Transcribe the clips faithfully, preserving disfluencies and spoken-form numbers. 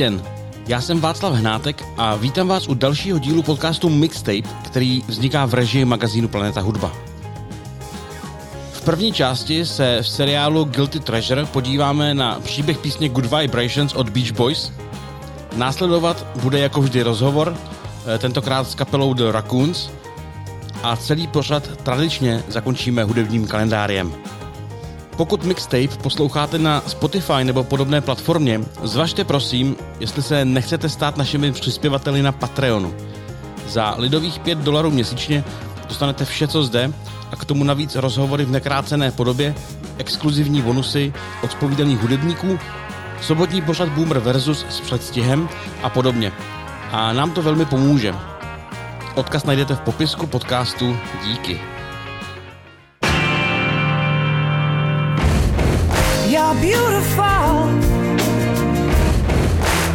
den, já jsem Václav Hnátek a vítám vás u dalšího dílu podcastu Mixtape, který vzniká v režii magazínu Planeta hudba. V první části se v seriálu Guilty Treasure podíváme na příběh písně Good Vibrations od Beach Boys. Následovat bude jako vždy rozhovor, tentokrát s kapelou The Raccoons, a celý pořad tradičně zakončíme hudebním kalendářem. Pokud Mixtape posloucháte na Spotify nebo podobné platformě, zvažte prosím, jestli se nechcete stát našimi přispěvateli na Patreonu. Za lidových pět dolarů měsíčně dostanete vše, co zde, a k tomu navíc rozhovory v nekrácené podobě, exkluzivní bonusy od zpovídaných hudebníků, sobotní pořad Boomer versus s předstihem a podobně. A nám to velmi pomůže. Odkaz najdete v popisku podcastu. Díky. You're beautiful,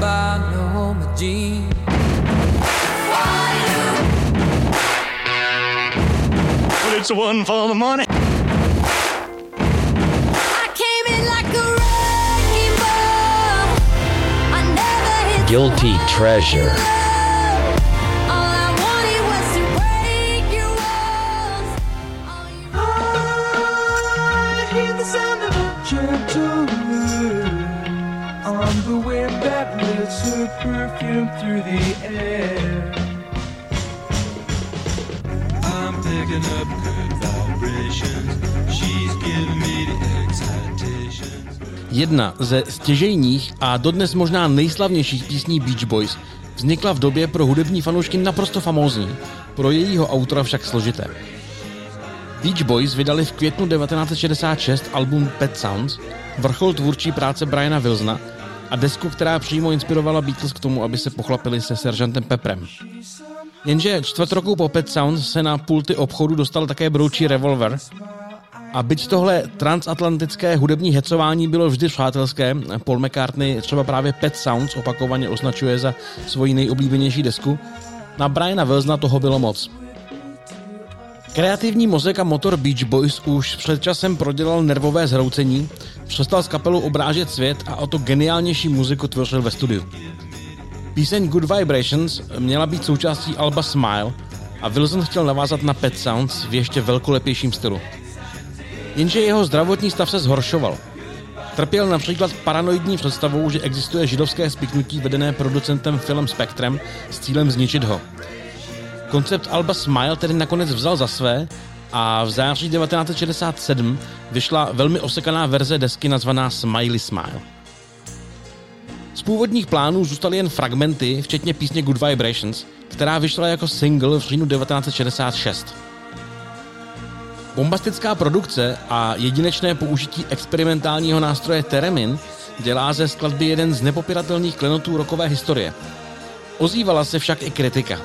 by no means. For you, but it's the one for the money. I came in like a wrecking ball. I never hit Guilty Treasure. All I wanted was to break your walls. I hear the sound of a gentle wind on the wind that lifts her perfume through the air. I'm picking up good vibrations. She's giving me the excitations. Jedna ze stěžejních a dodnes možná nejslavnějších písní Beach Boys vznikla v době pro hudební fanoušky naprosto famózní, pro jejího autora však složité. Beach Boys vydali v květnu devatenáct set šedesát šest album Pet Sounds, vrchol tvůrčí práce Briana Wilsona, a desku, která přímo inspirovala Beatles k tomu, aby se pochlapili se seržantem Pepperem. Jenže čtvrt roku po Pet Sounds se na pulty obchodu dostal také broučí Revolver, a byť tohle transatlantické hudební hecování bylo vždy přátelské, Paul McCartney třeba právě Pet Sounds opakovaně označuje za svoji nejoblíbenější desku, na Briana Wilsona toho bylo moc. Kreativní mozek a motor Beach Boys už před časem prodělal nervové zhroucení, přestal s kapelou obrážet svět a o to geniálnější muziku tvořil ve studiu. Píseň Good Vibrations měla být součástí alba Smile a Wilson chtěl navázat na Pet Sounds v ještě velkolepějším stylu. Jenže jeho zdravotní stav se zhoršoval. Trpěl například paranoidní představou, že existuje židovské spiknutí vedené producentem Philem Spectrem s cílem zničit ho. Koncept alba Smile tedy nakonec vzal za své a v září devatenáct set šedesát sedm vyšla velmi osekaná verze desky nazvaná Smiley Smile. Z původních plánů zůstaly jen fragmenty, včetně písně Good Vibrations, která vyšla jako single v říjnu devatenáct set šedesát šest. Bombastická produkce a jedinečné použití experimentálního nástroje Theremin dělá ze skladby jeden z nepopiratelných klenotů rockové historie. Ozývala se však i kritika.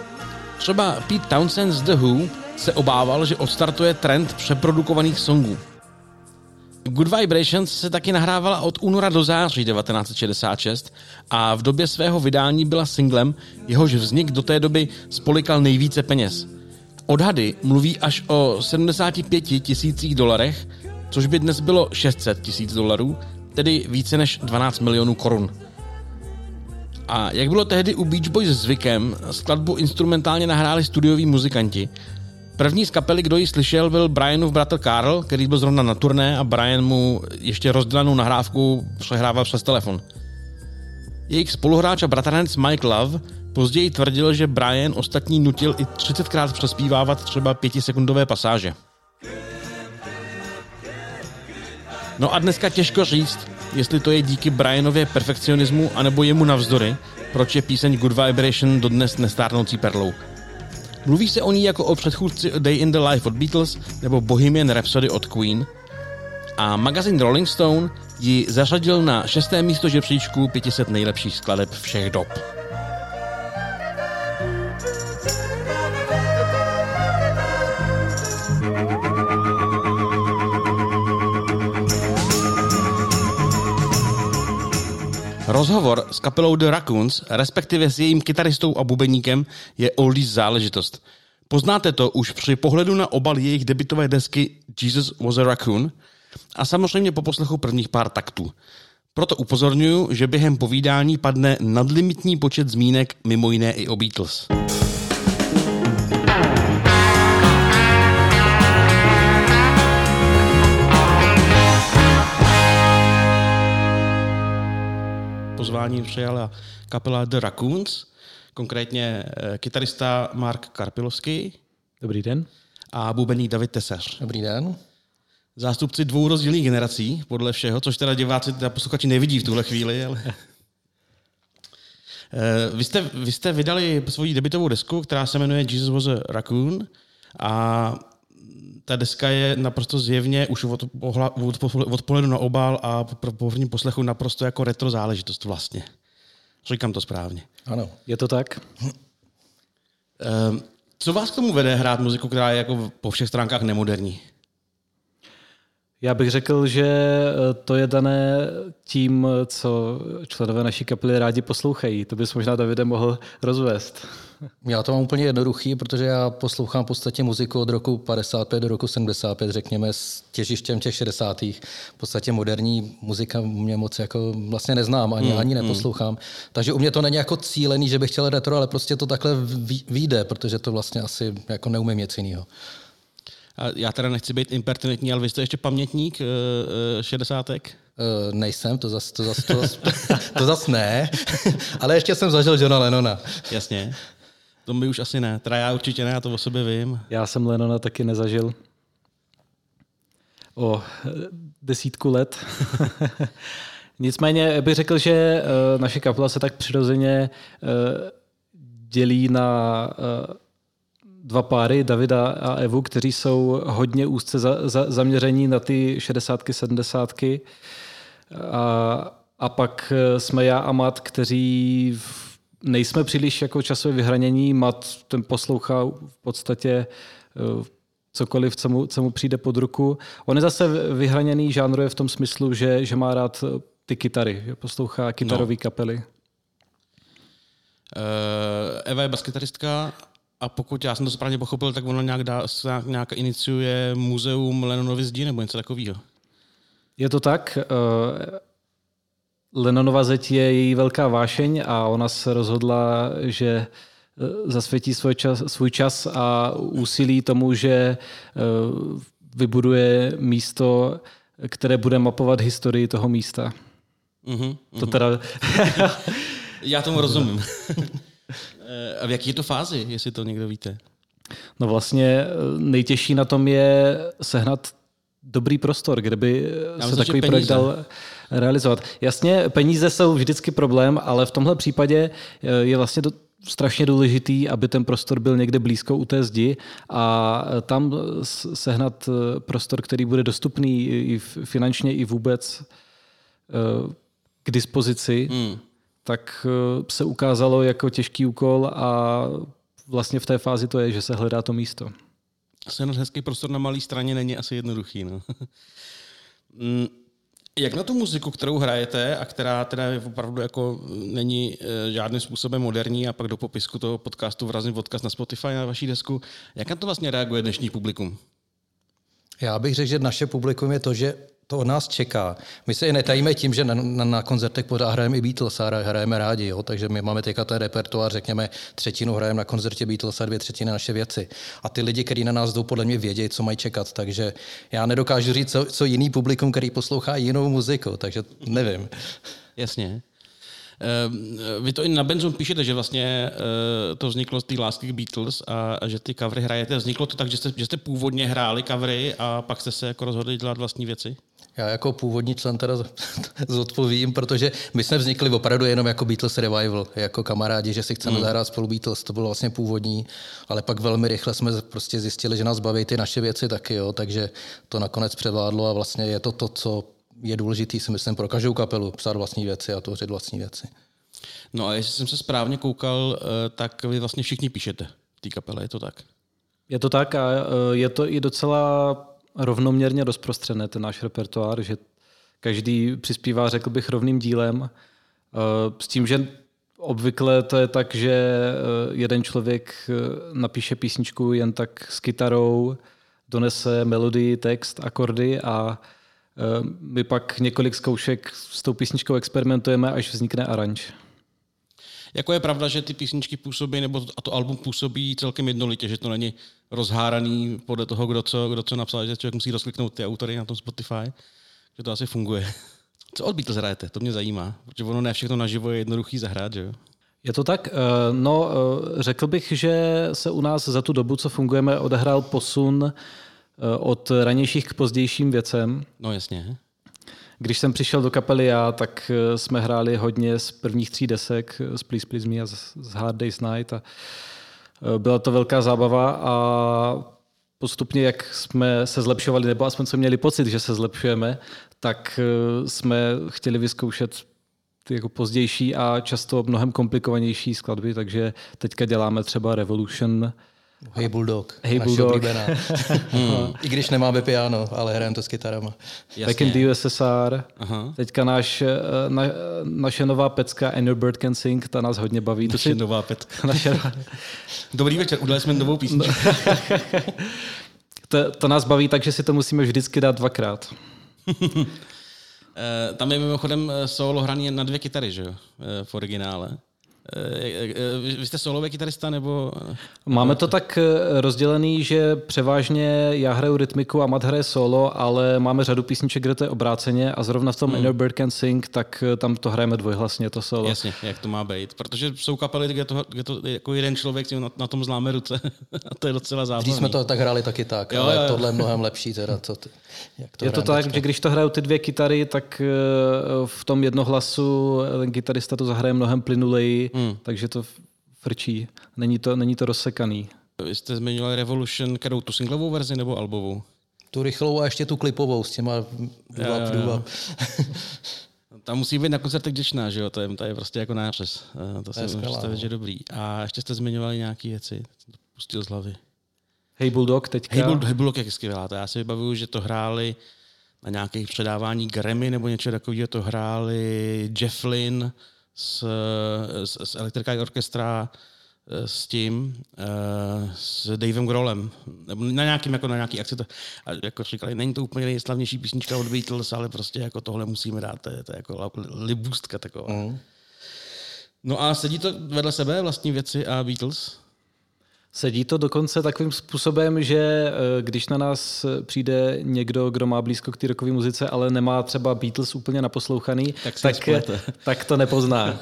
Třeba Pete Townshend z The Who se obával, že odstartuje trend přeprodukovaných songů. Good Vibrations se taky nahrávala od února do září devatenáct set šedesát šest a v době svého vydání byla singlem, jehož vznik do té doby spolikal nejvíce peněz. Odhady mluví až o sedmdesáti pěti tisících dolarech, což by dnes bylo šest set tisíc dolarů, tedy více než dvanáct milionů korun. A jak bylo tehdy u Beach Boys zvykem, skladbu instrumentálně nahráli studioví muzikanti. První z kapely, kdo ji slyšel, byl Brianův bratr Karl, který byl zrovna na turné a Brian mu ještě rozdělanou nahrávku přehrával přes telefon. Jejich spoluhráč a bratranec Mike Love později tvrdil, že Brian ostatní nutil i třicetkrát přespívávat třeba pětisekundové pasáže. No a dneska těžko říct, jestli to je díky Brianově perfekcionismu, anebo jemu navzdory, proč je píseň Good Vibration dodnes nestárnoucí perlou. Mluví se o ní jako o předchůdci Day in the Life od Beatles nebo Bohemian Rhapsody od Queen a magazín Rolling Stone ji zařadil na šesté místo žebříčku pěti set nejlepších skladeb všech dob. Rozhovor s kapelou The Raccoons, respektive s jejím kytaristou a bubeníkem, je oldies záležitost. Poznáte to už při pohledu na obal jejich debutové desky Jesus was a raccoon a samozřejmě po poslechu prvních pár taktů. Proto upozorňuji, že během povídání padne nadlimitní počet zmínek, mimo jiné i o Beatles. Pozvání přijala kapela The Raccoons, konkrétně kytarista Mark Karpilovsky. Dobrý den. A bubeník David Teseř. Dobrý den. Zástupci dvou rozdílných generací, podle všeho, což teda diváci, teda posluchači nevidí v tuhle chvíli, ale... Vy jste, vy jste vydali svoji debutovou desku, která se jmenuje Jesus was a raccoon, a ta deska je naprosto zjevně už od, od, od pohledu na obal a po prvním poslechu naprosto jako retro záležitost vlastně. Říkám to správně. Ano, je to tak. Co vás k tomu vede hrát muziku, která je jako po všech stránkách nemoderní? Já bych řekl, že to je dané tím, co členové naší kapely rádi poslouchají. To bys možná, Davide, mohl rozvést. Já to mám úplně jednoduchý, protože já poslouchám v podstatě muziku od roku padesát pět do roku sedmdesát pět, řekněme, s těžištěm těch šedesátých. V podstatě moderní muzika mě moc jako vlastně neznám, ani, mm, ani neposlouchám. Mm. Takže u mě to není jako cílený, že bych chtěl retro, ale prostě to takhle vyjde, protože to vlastně asi jako neumím nic jiného. Já teda nechci být impertinentní, ale vy jste ještě pamětník šedesátek? Uh, nejsem, to zas, to, zas, to, zas, to zas ne, ale ještě jsem zažil Johna Lennona. Jasně, to by už asi ne, teda já určitě ne, já to o sobě vím. Já jsem Lennona taky nezažil o desítku let. Nicméně bych řekl, že naše kapela se tak přirozeně dělí na... dva páry, Davida a Evu, kteří jsou hodně úzce za, za, zaměření na ty šedesátky, sedmdesátky. A, a pak jsme já a Mat, kteří v, nejsme příliš jako časově vyhranění. Mat ten poslouchá v podstatě uh, cokoliv, co mu, co mu přijde pod ruku. On je zase vyhraněný žánrově v tom smyslu, že, že má rád ty kytary, že poslouchá kytarové no. kapely. Uh, Eva je baskytaristka. A pokud já jsem to správně pochopil, tak ono nějak, dá, nějak iniciuje muzeum Lennonovy zdi nebo něco takového. Je to tak. Lennonova zeď je její velká vášeň a ona se rozhodla, že zasvětí svůj čas, svůj čas a úsilí tomu, že vybuduje místo, které bude mapovat historii toho místa. Uhum, uhum. To teda... Já tomu rozumím. A v jaké je to fázi, jestli to někdo víte? No vlastně nejtěžší na tom je sehnat dobrý prostor, kde by se takový projekt dal realizovat. Jasně, peníze jsou vždycky problém, ale v tomhle případě je vlastně do, strašně důležitý, aby ten prostor byl někde blízko u té zdi a tam sehnat prostor, který bude dostupný i finančně, i vůbec k dispozici. Hmm. Tak se ukázalo jako těžký úkol a vlastně v té fázi to je, že se hledá to místo. Sehnat hezký prostor na malé straně není asi jednoduchý. No. Jak na tu muziku, kterou hrajete a která teda opravdu jako není žádným způsobem moderní a pak do popisku toho podcastu vrazím odkaz na Spotify na vaší desku, jak na to vlastně reaguje dnešní publikum? Já bych řekl, že naše publikum je to, že to od nás čeká. My se i netajíme tím, že na, na, na koncertech pořád hrajeme i Beatles a hrajeme rádi, jo? Takže my máme teďka ten repertoár, řekněme, třetinu hrajeme na koncertě Beatles a dvě třetiny naše věci. A ty lidi, kteří na nás jdou, podle mě vědějí, co mají čekat, takže já nedokážu říct, co, co jiný publikum, který poslouchá jinou muziku, takže nevím. Jasně. Vy to i na Benzum píšete, že vlastně to vzniklo z té lásky k Beatles a že ty covery hrajete. Vzniklo to tak, že jste, že jste původně hráli covery a pak jste se jako rozhodli dělat vlastní věci? Já jako původní člen teda zodpovím, protože my jsme vznikli opravdu jenom jako Beatles Revival, jako kamarádi, že si chceme hmm. zahrát spolu Beatles, to bylo vlastně původní, ale pak velmi rychle jsme prostě zjistili, že nás baví ty naše věci taky, jo, takže to nakonec převládlo a vlastně je to to, co je důležitý, si myslím, pro každou kapelu psát vlastní věci a tvořit vlastní věci. No a jestli jsem se správně koukal, tak vy vlastně všichni píšete v té kapele, je to tak? Je to tak a je to i docela rovnoměrně rozprostřené ten náš repertoár, že každý přispívá, řekl bych, rovným dílem. S tím, že obvykle to je tak, že jeden člověk napíše písničku jen tak s kytarou, donese melodii, text, akordy a My pak několik zkoušek s tou písničkou experimentujeme, až vznikne aranž. Jako je pravda, že ty písničky působí, nebo to, a to album působí celkem jednolitě, že to není rozháraný podle toho, kdo co, kdo co napsal, že člověk musí rozkliknout ty autory na tom Spotify, že to asi funguje. Co od Beatles hrajete? To mě zajímá, protože ono ne všechno naživo je jednoduchý zahrát, že jo? Je to tak? No, řekl bych, že se u nás za tu dobu, co fungujeme, odehrál posun od ranějších k pozdějším věcem. No jasně. Když jsem přišel do kapely já, tak jsme hráli hodně z prvních tří desek, z Please Please Me a z Hard Day's Night. A byla to velká zábava a postupně, jak jsme se zlepšovali, nebo aspoň jsme měli pocit, že se zlepšujeme, tak jsme chtěli vyzkoušet ty jako pozdější a často mnohem komplikovanější skladby, takže teďka děláme třeba Revolution. Hey Bulldog, hey Bulldog. hmm. I když nemáme piano, ale hrajeme to s kytarama. Jasně. Back in the U S S R, aha. Teďka náš, na, naše nová pecka And Your Bird Can Sing, ta nás hodně baví. Naše si... nová pecka. Naše... Dobrý večer, udělali jsme novou písničku. to, to nás baví, takže si to musíme vždycky dát dvakrát. Tam je mimochodem solo hraný na dvě kytary, že jo, v originále. Vy jste solový kytarista, nebo... Máme to tak rozdělený, že převážně já hraju rytmiku a Mat hraje solo, ale máme řadu písniček, kde to je obráceně a zrovna v tom Inner Bird Can Sing, tak tam to hrajeme dvojhlasně, to solo. Jasně, jak to má být, protože jsou kapely, kde to, kde to jako jeden člověk na, na tom zláme ruce a to je docela zábavný. Když jsme to tak hráli taky tak, jo, ale jo, jo. Tohle je mnohem lepší teda, co ty, jak to je to tak, že když to hrajou ty dvě kytary, tak v tom jednohlasu ten kytarista to zahraje mnohem plynuleji. Hmm. Takže to frčí. Není to, není to rozsekaný. Vy jste zmiňovali Revolution, kterou tu singlovou verzi nebo albovou? Tu rychlou a ještě tu klipovou s těma důvab, důvab. Tam musí být na koncertech děčná, že jo? To je, to je prostě jako nářez. To si můžu představit, že dobrý. A ještě jste zmiňovali nějaké věci. Pustil z hlavy. Hey Bulldog teďka. Hey Bulldog, hey Bulldog jak je skvělá. Já si vybavuju, že to hráli na nějakých předávání Grammy nebo něčeho takového. To hráli Jeff Lynne s, s, s Electric Light Orchestra, s tím, s Davem Grohlem. Na nějakým, jako na nějaký akci. To, a jako říkali, není to úplně nejslavnější písnička od Beatles, ale prostě jako tohle musíme dát. To je, to je jako libůstka taková. Mm. No a sedí to vedle sebe vlastní věci a Beatles? Sedí to dokonce takovým způsobem, že když na nás přijde někdo, kdo má blízko k té rockové muzice, ale nemá třeba Beatles úplně naposlouchaný, tak, tak, tak to nepozná.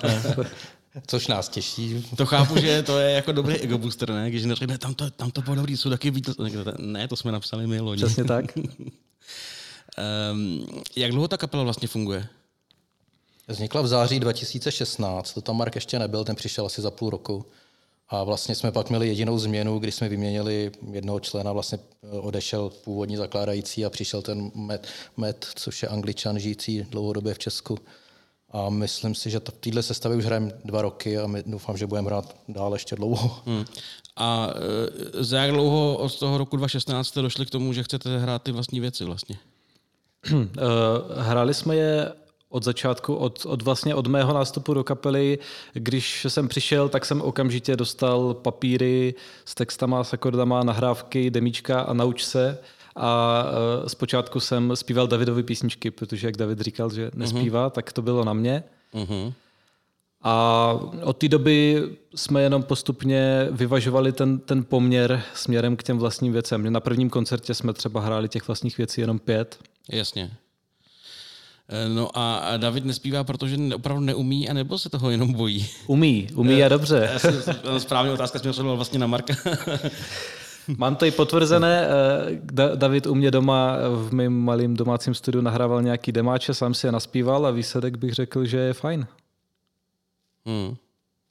Což nás těší. To chápu, že to je jako dobrý ego booster, ne? Když neřekne, tam to, tam to bylo dobrý, jsou taky Beatles. Ne, to jsme napsali my loni. Přesně tak. um, jak dlouho ta kapela vlastně funguje? Vznikla v září dva tisíce šestnáct, to tam Mark ještě nebyl, ten přišel asi za půl roku. A vlastně jsme pak měli jedinou změnu, kdy jsme vyměnili jednoho člena, vlastně odešel původní zakládající a přišel ten Mat, což je Angličan žijící dlouhodobě v Česku. A myslím si, že v této sestavě už hrajeme dva roky a my doufám, že budeme hrát dál ještě dlouho. Hmm. A e, za jak dlouho od toho roku dva tisíce šestnáct jste došli k tomu, že chcete hrát ty vlastní věci vlastně? Hráli jsme je... Od začátku, od, od vlastně od mého nástupu do kapely, když jsem přišel, tak jsem okamžitě dostal papíry s textama, s akordama, nahrávky, demíčka a nauč se. A e, zpočátku jsem zpíval Davidovy písničky, protože jak David říkal, že nespívá, uh-huh. tak to bylo na mě. Uh-huh. A od té doby jsme jenom postupně vyvažovali ten, ten poměr směrem k těm vlastním věcem. Na prvním koncertě jsme třeba hráli těch vlastních věcí jenom pět. Jasně. No a David nespívá, protože opravdu neumí, anebo se toho jenom bojí? Umí, umí a dobře. Já jsem, správně otázka směřovala vlastně na Marka. Mám to i potvrzené. David u mě doma v mém malém domácím studiu nahrával nějaký demáče, sám si je naspíval a výsledek bych řekl, že je fajn. Hmm.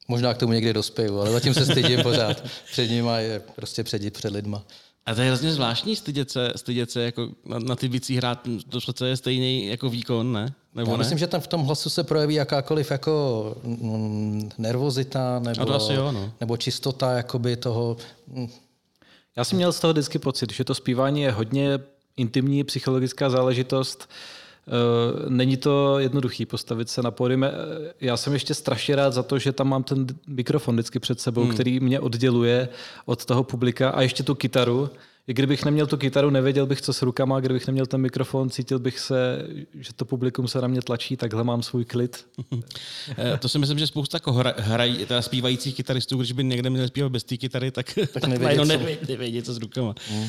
Možná k tomu někde dospěju, ale zatím se stydím pořád. Před nima je prostě předit před lidma. A to je hrozně zvláštní stydět se, stydět se jako na, na ty bicích hrát, to přece je stejný jako výkon, ne? Nebo já myslím, ne? Že tam v tom hlasu se projeví jakákoliv jako mm, nervozita nebo, asi jo, no. Nebo čistota jakoby toho. Mm. Já jsem měl z toho vždycky pocit, že to zpívání je hodně intimní psychologická záležitost. Není to jednoduchý postavit se na pódium. Já jsem ještě strašně rád za to, že tam mám ten mikrofon vždycky před sebou, hmm. který mě odděluje od toho publika a ještě tu kytaru, i kdybych neměl tu kytaru, nevěděl bych, co s rukama, kdybych neměl ten mikrofon, cítil bych se, že to publikum se na mě tlačí, takhle mám svůj klid. To si myslím, že spousta jako hra, hrají, teda zpívajících kytaristů, když by někde měl zpívat bez té kytary, tak, tak nevědí, co. Nevědí, co s rukama. Mm. Uh,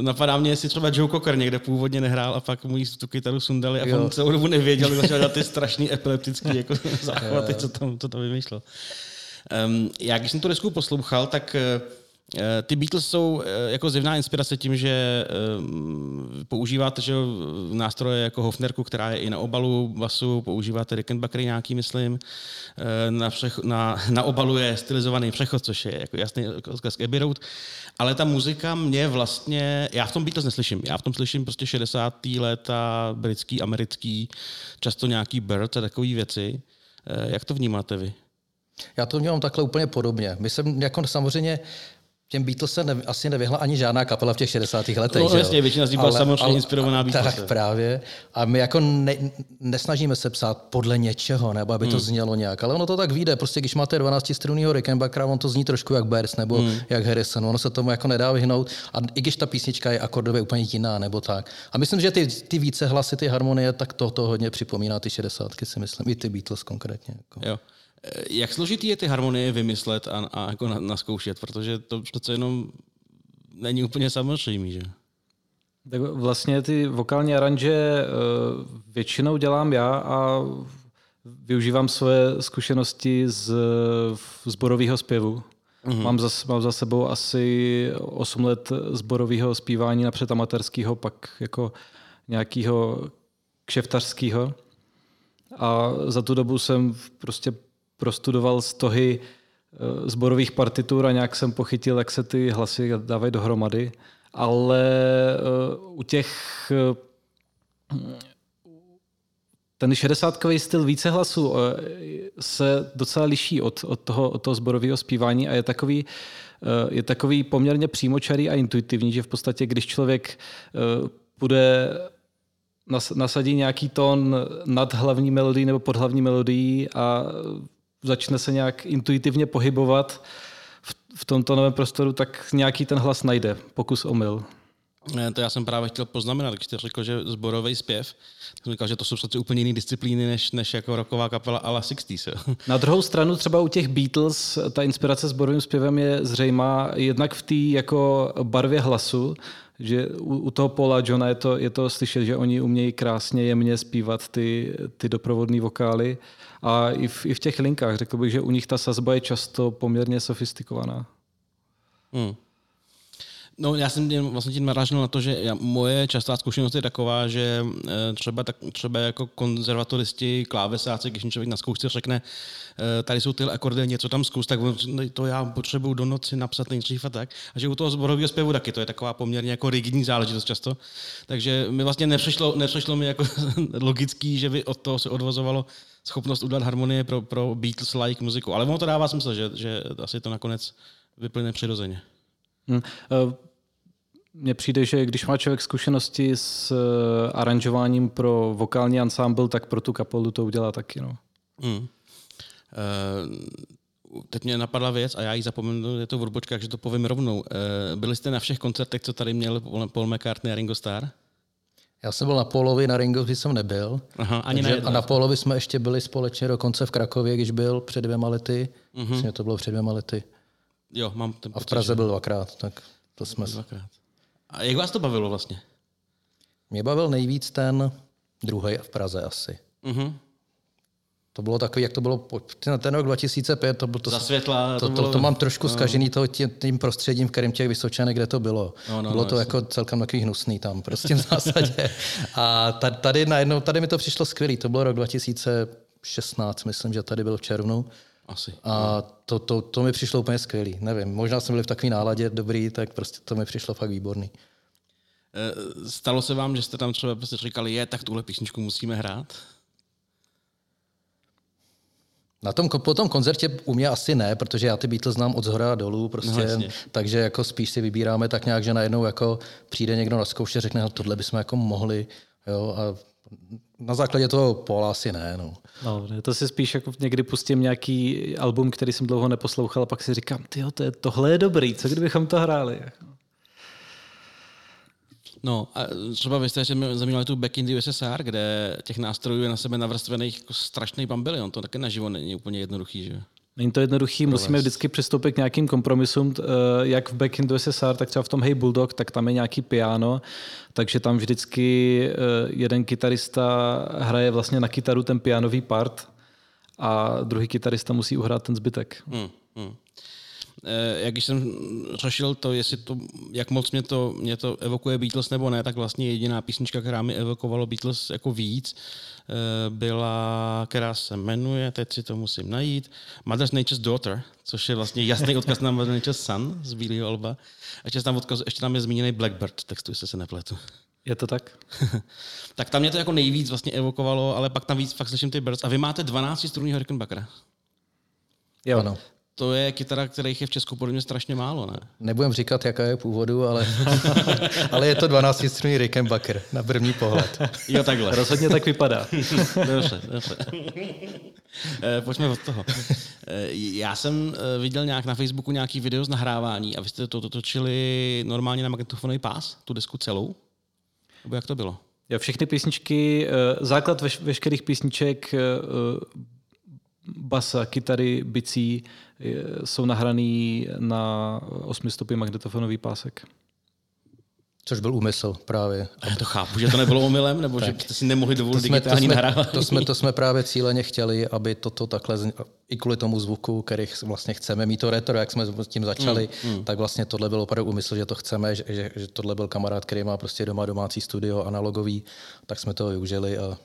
Napadá mě, jestli třeba Joe Cocker někde původně nehrál a pak mu jí tu kytaru sundali a jo. On celou dobu nevěděl, začal dát ty strašný epileptický jako záchvaty, co tam, co tam vymýšlel. Um, já když jsem tu desku poslouchal, tak uh, ty Beatles jsou uh, jako zjevná inspirace tím, že um, používáte že, nástroje jako Hofnerku, která je i na obalu basu, používáte Rickenbackery nějaký, myslím, uh, na, přech, na, na obalu je stylizovaný přechod, což je jako jasný odkaz k Abbey Road, ale ta muzika mě vlastně, já v tom Beatles neslyším, já v tom slyším prostě šedesátá léta, britský, americký, často nějaký Byrds a takové věci. Uh, jak to vnímáte vy? Já to vnímám takhle úplně podobně. My jsem jako samozřejmě těm Beatles se ne, asi nevyhla ani žádná kapela v těch šedesátých letech. No jasně, většina z nich byla samozřejmě inspirovaná Beatles. Tak právě. A my jako ne, nesnažíme se psát podle něčeho, nebo aby hmm. to znělo nějak. Ale ono to tak vyjde. Prostě když máte dvanáctistrunného Rickenbackera, on to zní trošku jak Byrds nebo hmm. jak Harrison. Ono se tomu jako nedá vyhnout. A i když ta písnička je akordově úplně jiná nebo tak. A myslím, že ty, ty více hlasy, ty harmonie, tak to, to hodně připomíná ty šedesátky, si myslím. I ty Beatles konkrétně. Jako. Jo. Jak složitý je ty harmonie vymyslet a, a jako naskoušet, protože to přece jenom není úplně samozřejmé, že? Tak vlastně ty vokální aranže většinou dělám já a využívám své zkušenosti z sborového zpěvu. Mm-hmm. Mám, za, mám za sebou asi osm let sborového zpívání, napřed amatérského, pak jako nějakého kšeftařského. A za tu dobu jsem prostě prostudoval stohy sborových partitur a nějak jsem pochytil, jak se ty hlasy dávají dohromady. Ale u těch ten šedesátkový styl více hlasů se docela liší od, od toho, od toho sborového zpívání a je takový, je takový poměrně přímočarý a intuitivní, že v podstatě, když člověk bude nasadí nějaký tón nad hlavní melodii nebo pod hlavní melodií a začne se nějak intuitivně pohybovat v, v tomto novém prostoru, tak nějaký ten hlas najde. Pokus omyl. To já jsem právě chtěl poznamenat, když jste řekl, že sborový zpěv, tak jsem říkal, že to jsou přece úplně jiné disciplíny než, než jako rocková kapela a la sedmdesátých. Na druhou stranu třeba u těch Beatles ta inspirace sborovým zpěvem je zřejmá jednak v té jako barvě hlasu, že u, u toho Paula Johna je to, je to slyšet, že oni umějí krásně jemně zpívat ty, ty doprovodné vokály a i v, i v těch linkách řekl bych, že u nich ta sazba je často poměrně sofistikovaná. Hmm. No, já jsem tím, vlastně tím narážel na to, že já, moje častá zkušenost je taková, že e, třeba, tak, třeba jako konzervatoristi, klávesáci, když člověk na zkoušce řekne, e, tady jsou tyhle akordy, něco tam zkus, tak to já potřebuju do noci napsat nejdřív a tak. A že u toho sborového zpěvu taky, to je taková poměrně jako rigidní záležitost často. Takže mi vlastně nepřišlo, nepřišlo mi jako logický, že by od toho se odvozovalo schopnost udělat harmonie pro, pro Beatles-like muziku. Ale ono to dává smysl, že, že asi to nakonec vyplyne přirozeně. Hmm. Mně přijde, že když má člověk zkušenosti s aranžováním pro vokální ansámbl, tak pro tu kapelu to udělá taky. No. Hmm. Uh, teď mě napadla věc a já ji zapomenu, je to v odbočkách, že to povím rovnou. Uh, byli jste na všech koncertech, co tady měl Paul McCartney a Ringo Starr? Já jsem byl na Paulovi, na Ringo jsem nebyl. Aha, ani takže, na a na Paulovi jsme ještě byli společně dokonce v Krakově, když byl před dvěma lety. Uh-huh. Myslím, že to bylo před dvěma lety. Jo, mám ten a v Praze byl dvakrát, tak to jsme... Dvakrát. A jak vás to bavilo vlastně? Mě bavil nejvíc ten druhý v Praze asi. Mm-hmm. To bylo takový, jak to bylo ten rok dva tisíce pět, to, to, Zasvětla, to, to, bylo... to, to mám trošku no. zkažený toho tě, tím prostředím, v kterém těch Vysočanek, kde to bylo. No, no, bylo no, to jasný. Jako celkem takový hnusný tam, prostě v zásadě. A tady najednou, tady mi to přišlo skvělý, to bylo rok dva tisíce šestnáct, myslím, že tady byl v červnu. Asi. A to, to, to mi přišlo úplně skvělý, nevím, možná jsem byl v takové náladě dobrý, tak prostě to mi přišlo fakt výborný. Stalo se vám, že jste tam třeba prostě říkali, je, tak tuhle písničku musíme hrát? Na tom, po tom koncertě u mě asi ne, protože já ty Beatles znám od zhora dolů, prostě, no, takže jako spíš si vybíráme tak nějak, že najednou jako přijde někdo na zkoušce, řekne, no, tohle bychom jako mohli, jo, a na základě toho Paula asi ne. No. No, to si spíš jako někdy pustím nějaký album, který jsem dlouho neposlouchal a pak si říkám, tyjo, to je, tohle je dobrý, co kdybychom to hráli? No a třeba vy jste zmínili tu Back in the U S S R, kde těch nástrojů je na sebe navrstvených jako strašný bambilion. To taky naživo není úplně jednoduchý, že? Není to jednoduchý, musíme vždycky přistoupit k nějakým kompromisům, jak v Back in the U S S R, tak třeba v tom Hey Bulldog, tak tam je nějaký piano, takže tam vždycky jeden kytarista hraje vlastně na kytaru ten pianový part a druhý kytarista musí uhrát ten zbytek. Hmm, hmm. Jak když jsem řešil to, jestli to, jak moc mě to, mě to evokuje Beatles nebo ne, tak vlastně jediná písnička, která mi evokovalo Beatles jako víc, byla, která se jmenuje, teď si to musím najít, Mother's Nature's Daughter, což je vlastně jasný odkaz na Mother's Nature's Son z Bílého alba. Ještě tam, odkaz, ještě tam je zmíněný Blackbird textu, jestli se nepletu. Je to tak? Tak tam mě to jako nejvíc vlastně evokovalo, ale pak tam víc fakt slyším ty Byrds. A vy máte dvanáctistrunného Rickenbackera. Jo, no. To je kytara, kterých je v Česku podle mě strašně málo, ne? Nebudem říkat, jaká je původu, ale, ale je to dvanáctistrunný Rickenbacker na první pohled. Jo, takhle. Rozhodně tak vypadá. Dobře, dobře. E, pojďme od toho. E, já jsem viděl nějak na Facebooku nějaký video z nahrávání a vy jste to točili normálně na magnetofonový pás, tu desku celou? Nebo jak to bylo? Jo, všechny písničky, základ veš- veškerých písniček, basa, kytary, bicí jsou nahraný na osmistupý magnetofonový pásek. Což byl úmysl právě. A já to chápu, že to nebylo omylem, nebo že jste si nemohli dovolit digitální nahrávání. To jsme, to jsme právě cíleně chtěli, aby toto takhle, i kvůli tomu zvuku, který vlastně chceme mít to retro, jak jsme s tím začali, mm, mm. tak vlastně tohle byl opravdu úmysl, že to chceme, že, že, že tohle byl kamarád, který má prostě doma domácí studio analogový, tak jsme to využili a,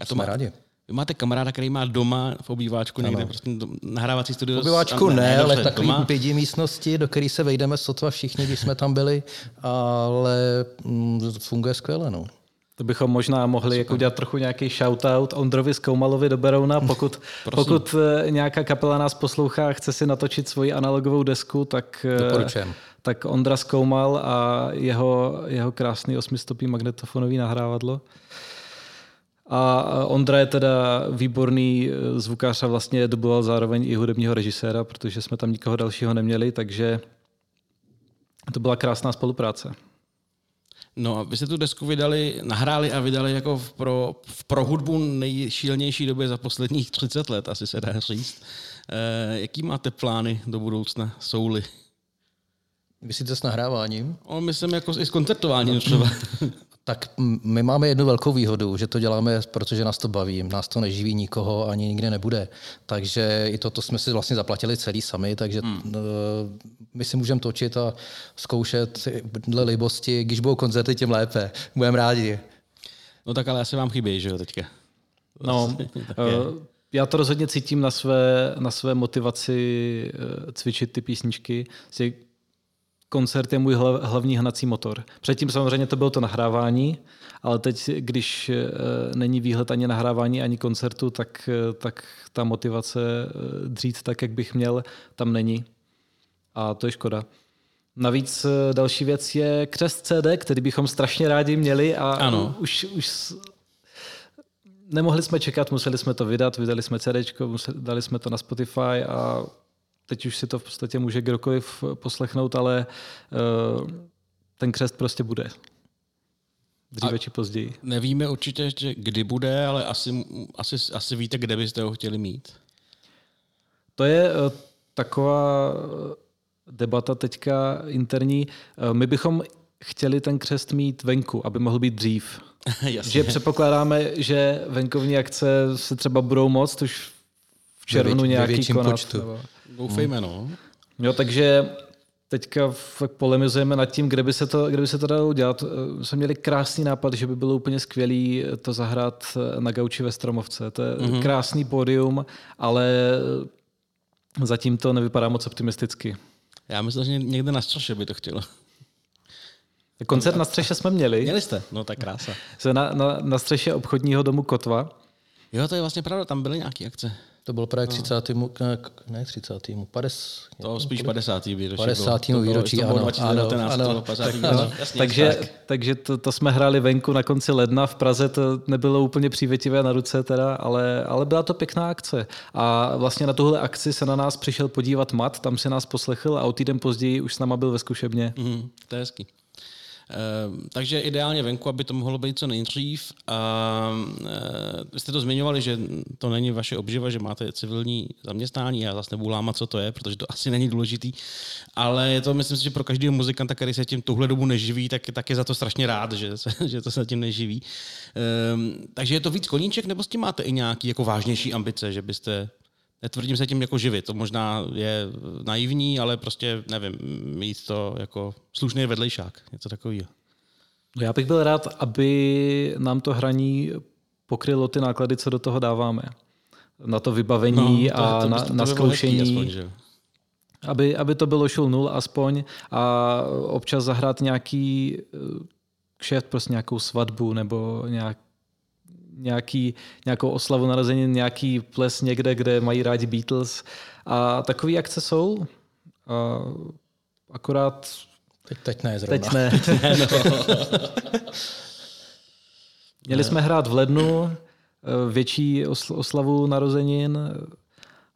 a to jsme má... rádi. Vy máte kamaráda, který má doma v obýváčku někde ano. prostě nahrávací studio? V obýváčku ne, ne, ale takový pidi místnosti, do které se vejdeme sotva všichni, když jsme tam byli, ale mm, funguje skvěle. No. To bychom možná mohli jako dělat trochu nějaký shoutout Ondrovi Skoumalovi do Berouna. Pokud, pokud nějaká kapela nás poslouchá a chce si natočit svoji analogovou desku, tak, tak Ondra Skoumal a jeho, jeho krásný osmistopý magnetofonový nahrávadlo. A Ondra je teda výborný zvukář a vlastně doboval zároveň i hudebního režiséra, protože jsme tam nikoho dalšího neměli, takže to byla krásná spolupráce. No a vy jste tu desku vydali, nahráli a vydali jako v pro, v pro hudbu nejšílenější době za posledních třicet let, asi se dá říct. E, jaký máte plány do budoucna, jsou-li? Myslíte s nahráváním? O, myslím jako i s koncertováním třeba. Tak my máme jednu velkou výhodu, že to děláme, protože nás to baví. Nás to neživí nikoho, ani nikde nebude. Takže i toto jsme si vlastně zaplatili celý sami, takže hmm. my si můžeme točit a zkoušet dle libosti. Když budou koncerty, tím lépe. Budeme rádi. No tak ale asi vám chybí, že jo, teďka? No, já to rozhodně cítím na své, na své motivaci cvičit ty písničky. Koncert je můj hlavní hnací motor. Předtím samozřejmě to bylo to nahrávání, ale teď, když není výhled ani nahrávání, ani koncertu, tak, tak ta motivace dřít tak, jak bych měl, tam není. A to je škoda. Navíc další věc je křest C D, který bychom strašně rádi měli a ano. už... už nemohli jsme čekat, museli jsme to vydat, vydali jsme CDčko, museli, dali jsme to na Spotify a teď už si to v podstatě může kdokoliv poslechnout, ale uh, ten křest prostě bude. Dříve či později. Nevíme určitě ještě, kdy bude, ale asi, asi, asi víte, kde byste ho chtěli mít. To je uh, taková debata teďka interní. Uh, my bychom chtěli ten křest mít venku, aby mohl být dřív. Že předpokládáme, že venkovní akce se třeba budou moct už v červnu ve, nějaký konat. Doufejme, no. Jo, takže teďka polemizujeme nad tím, kde by se to, kde by se to dalo udělat. My jsme měli krásný nápad, že by bylo úplně skvělý to zahrát na gauči ve Stromovce. To je mm-hmm. krásný pódium, ale zatím to nevypadá moc optimisticky. Já myslím, že někde na střeše by to chtělo. Koncert na střeše jsme měli. Měli jste? No tak krása. Na, na, na střeše obchodního domu Kotva. Jo, to je vlastně pravda, tam byly nějaké akce. To bylo právě k třicátému, ne k třicátému, padesátému. To spíš padesátému výročí. padesátému výročí, ano. dvacet devatenáct, ano, ano. Takže, takže to, to jsme hráli venku na konci ledna v Praze, to nebylo úplně přívetivé na ruce, teda, ale, ale byla to pěkná akce. A vlastně na tuhle akci se na nás přišel podívat Mat, tam si nás poslechl a o týden později už s náma byl ve zkušebně. Mm, to je hezký. Takže ideálně venku, aby to mohlo být co nejdřív. A jste to zmiňovali, že to není vaše obživa, že máte civilní zaměstnání. Já zase nebudu lámat, co to je, protože to asi není důležitý. Ale je to, myslím si, že pro každého muzikanta, který se tím tuhle dobu neživí, tak, tak je za to strašně rád, že se, že to se tím neživí. Takže je to víc koníček, nebo s tím máte i nějaký jako vážnější ambice, že byste... Netvrdím se tím jako živit, to možná je naivní, ale prostě nevím, mít to jako slušný vedlejšák, něco takového. Já bych byl rád, aby nám to hraní pokrylo ty náklady, co do toho dáváme. Na to vybavení no, to, a to, to na, to na zkoušení. Aspoň, že? Aby, aby to bylo šul nul aspoň a občas zahrát nějaký kšeft, prostě nějakou svatbu nebo nějak Nějaký, nějakou oslavu narozenin, nějaký ples někde, kde mají rádi Beatles. A takový akce jsou. A akorát... Teď, teď ne zrovna. Teď ne. Teď ne no. Měli jsme hrát v lednu větší oslavu narozenin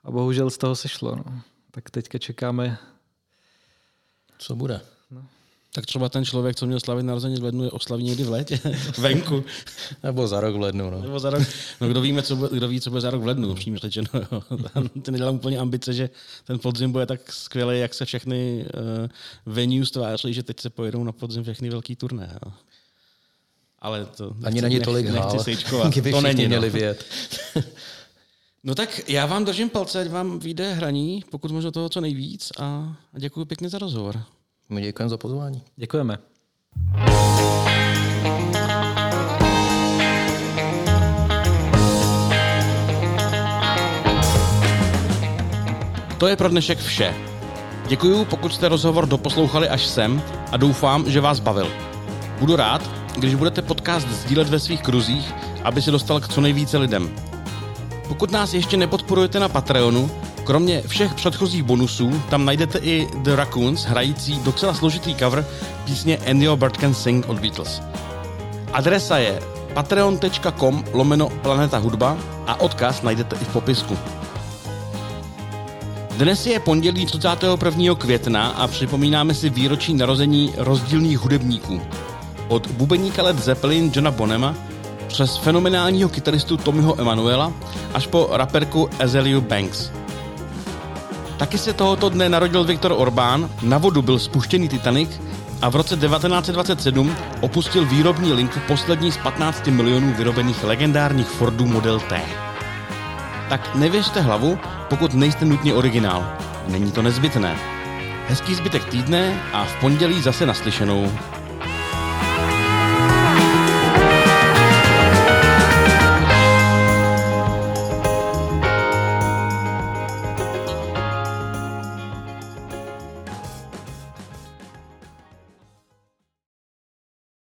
a bohužel z toho se šlo. No. Tak teďka čekáme. Co bude? No. Tak třeba ten člověk, co měl slavit narození v lednu, je oslaví někdy v létě, venku. Nebo za rok v lednu. No. Nebo za rok. No, kdo, víme, co bude, kdo ví, co bude za rok v lednu, přímě řečeno. Ten nedělám úplně ambice, že ten podzim bude tak skvělý, jak se všechny uh, venues stváří, že teď se pojedou na podzim všechny velký turné. No. Ale to nechci, ani není tolik hál, kdyby to není, měli věd. No tak já vám držím palce, ať vám vyjde hraní, pokud možno toho co nejvíc a děkuji pěkně za rozhovor. My děkujeme za pozvání. Děkujeme. To je pro dnešek vše. Děkuju, pokud jste rozhovor doposlouchali až sem a doufám, že vás bavil. Budu rád, když budete podcast sdílet ve svých kruzích, aby se dostal k co nejvíce lidem. Pokud nás ještě nepodporujete na Patreonu, kromě všech předchozích bonusů, tam najdete i The Raccoons, hrající docela složitý cover písně And Your Bird Can Sing od Beatles. Adresa je patreon.com lomeno Planeta hudba a odkaz najdete i v popisku. Dnes je pondělí třicátého prvního května a připomínáme si výročí narození rozdílných hudebníků. Od bubeníka Led Zeppelin Johna Bonhama přes fenomenálního kytaristu Tommyho Emanuela až po raperku Azaleu Banks. Taky se tohoto dne narodil Viktor Orbán, na vodu byl spuštěný Titanic a v roce devatenáct set dvacet sedm opustil výrobní linku poslední z patnácti milionů vyrobených legendárních Fordů Model T. Tak nevěřte hlavu, pokud nejste nutně originál. Není to nezbytné. Hezký zbytek týdne a v pondělí zase naslyšenou.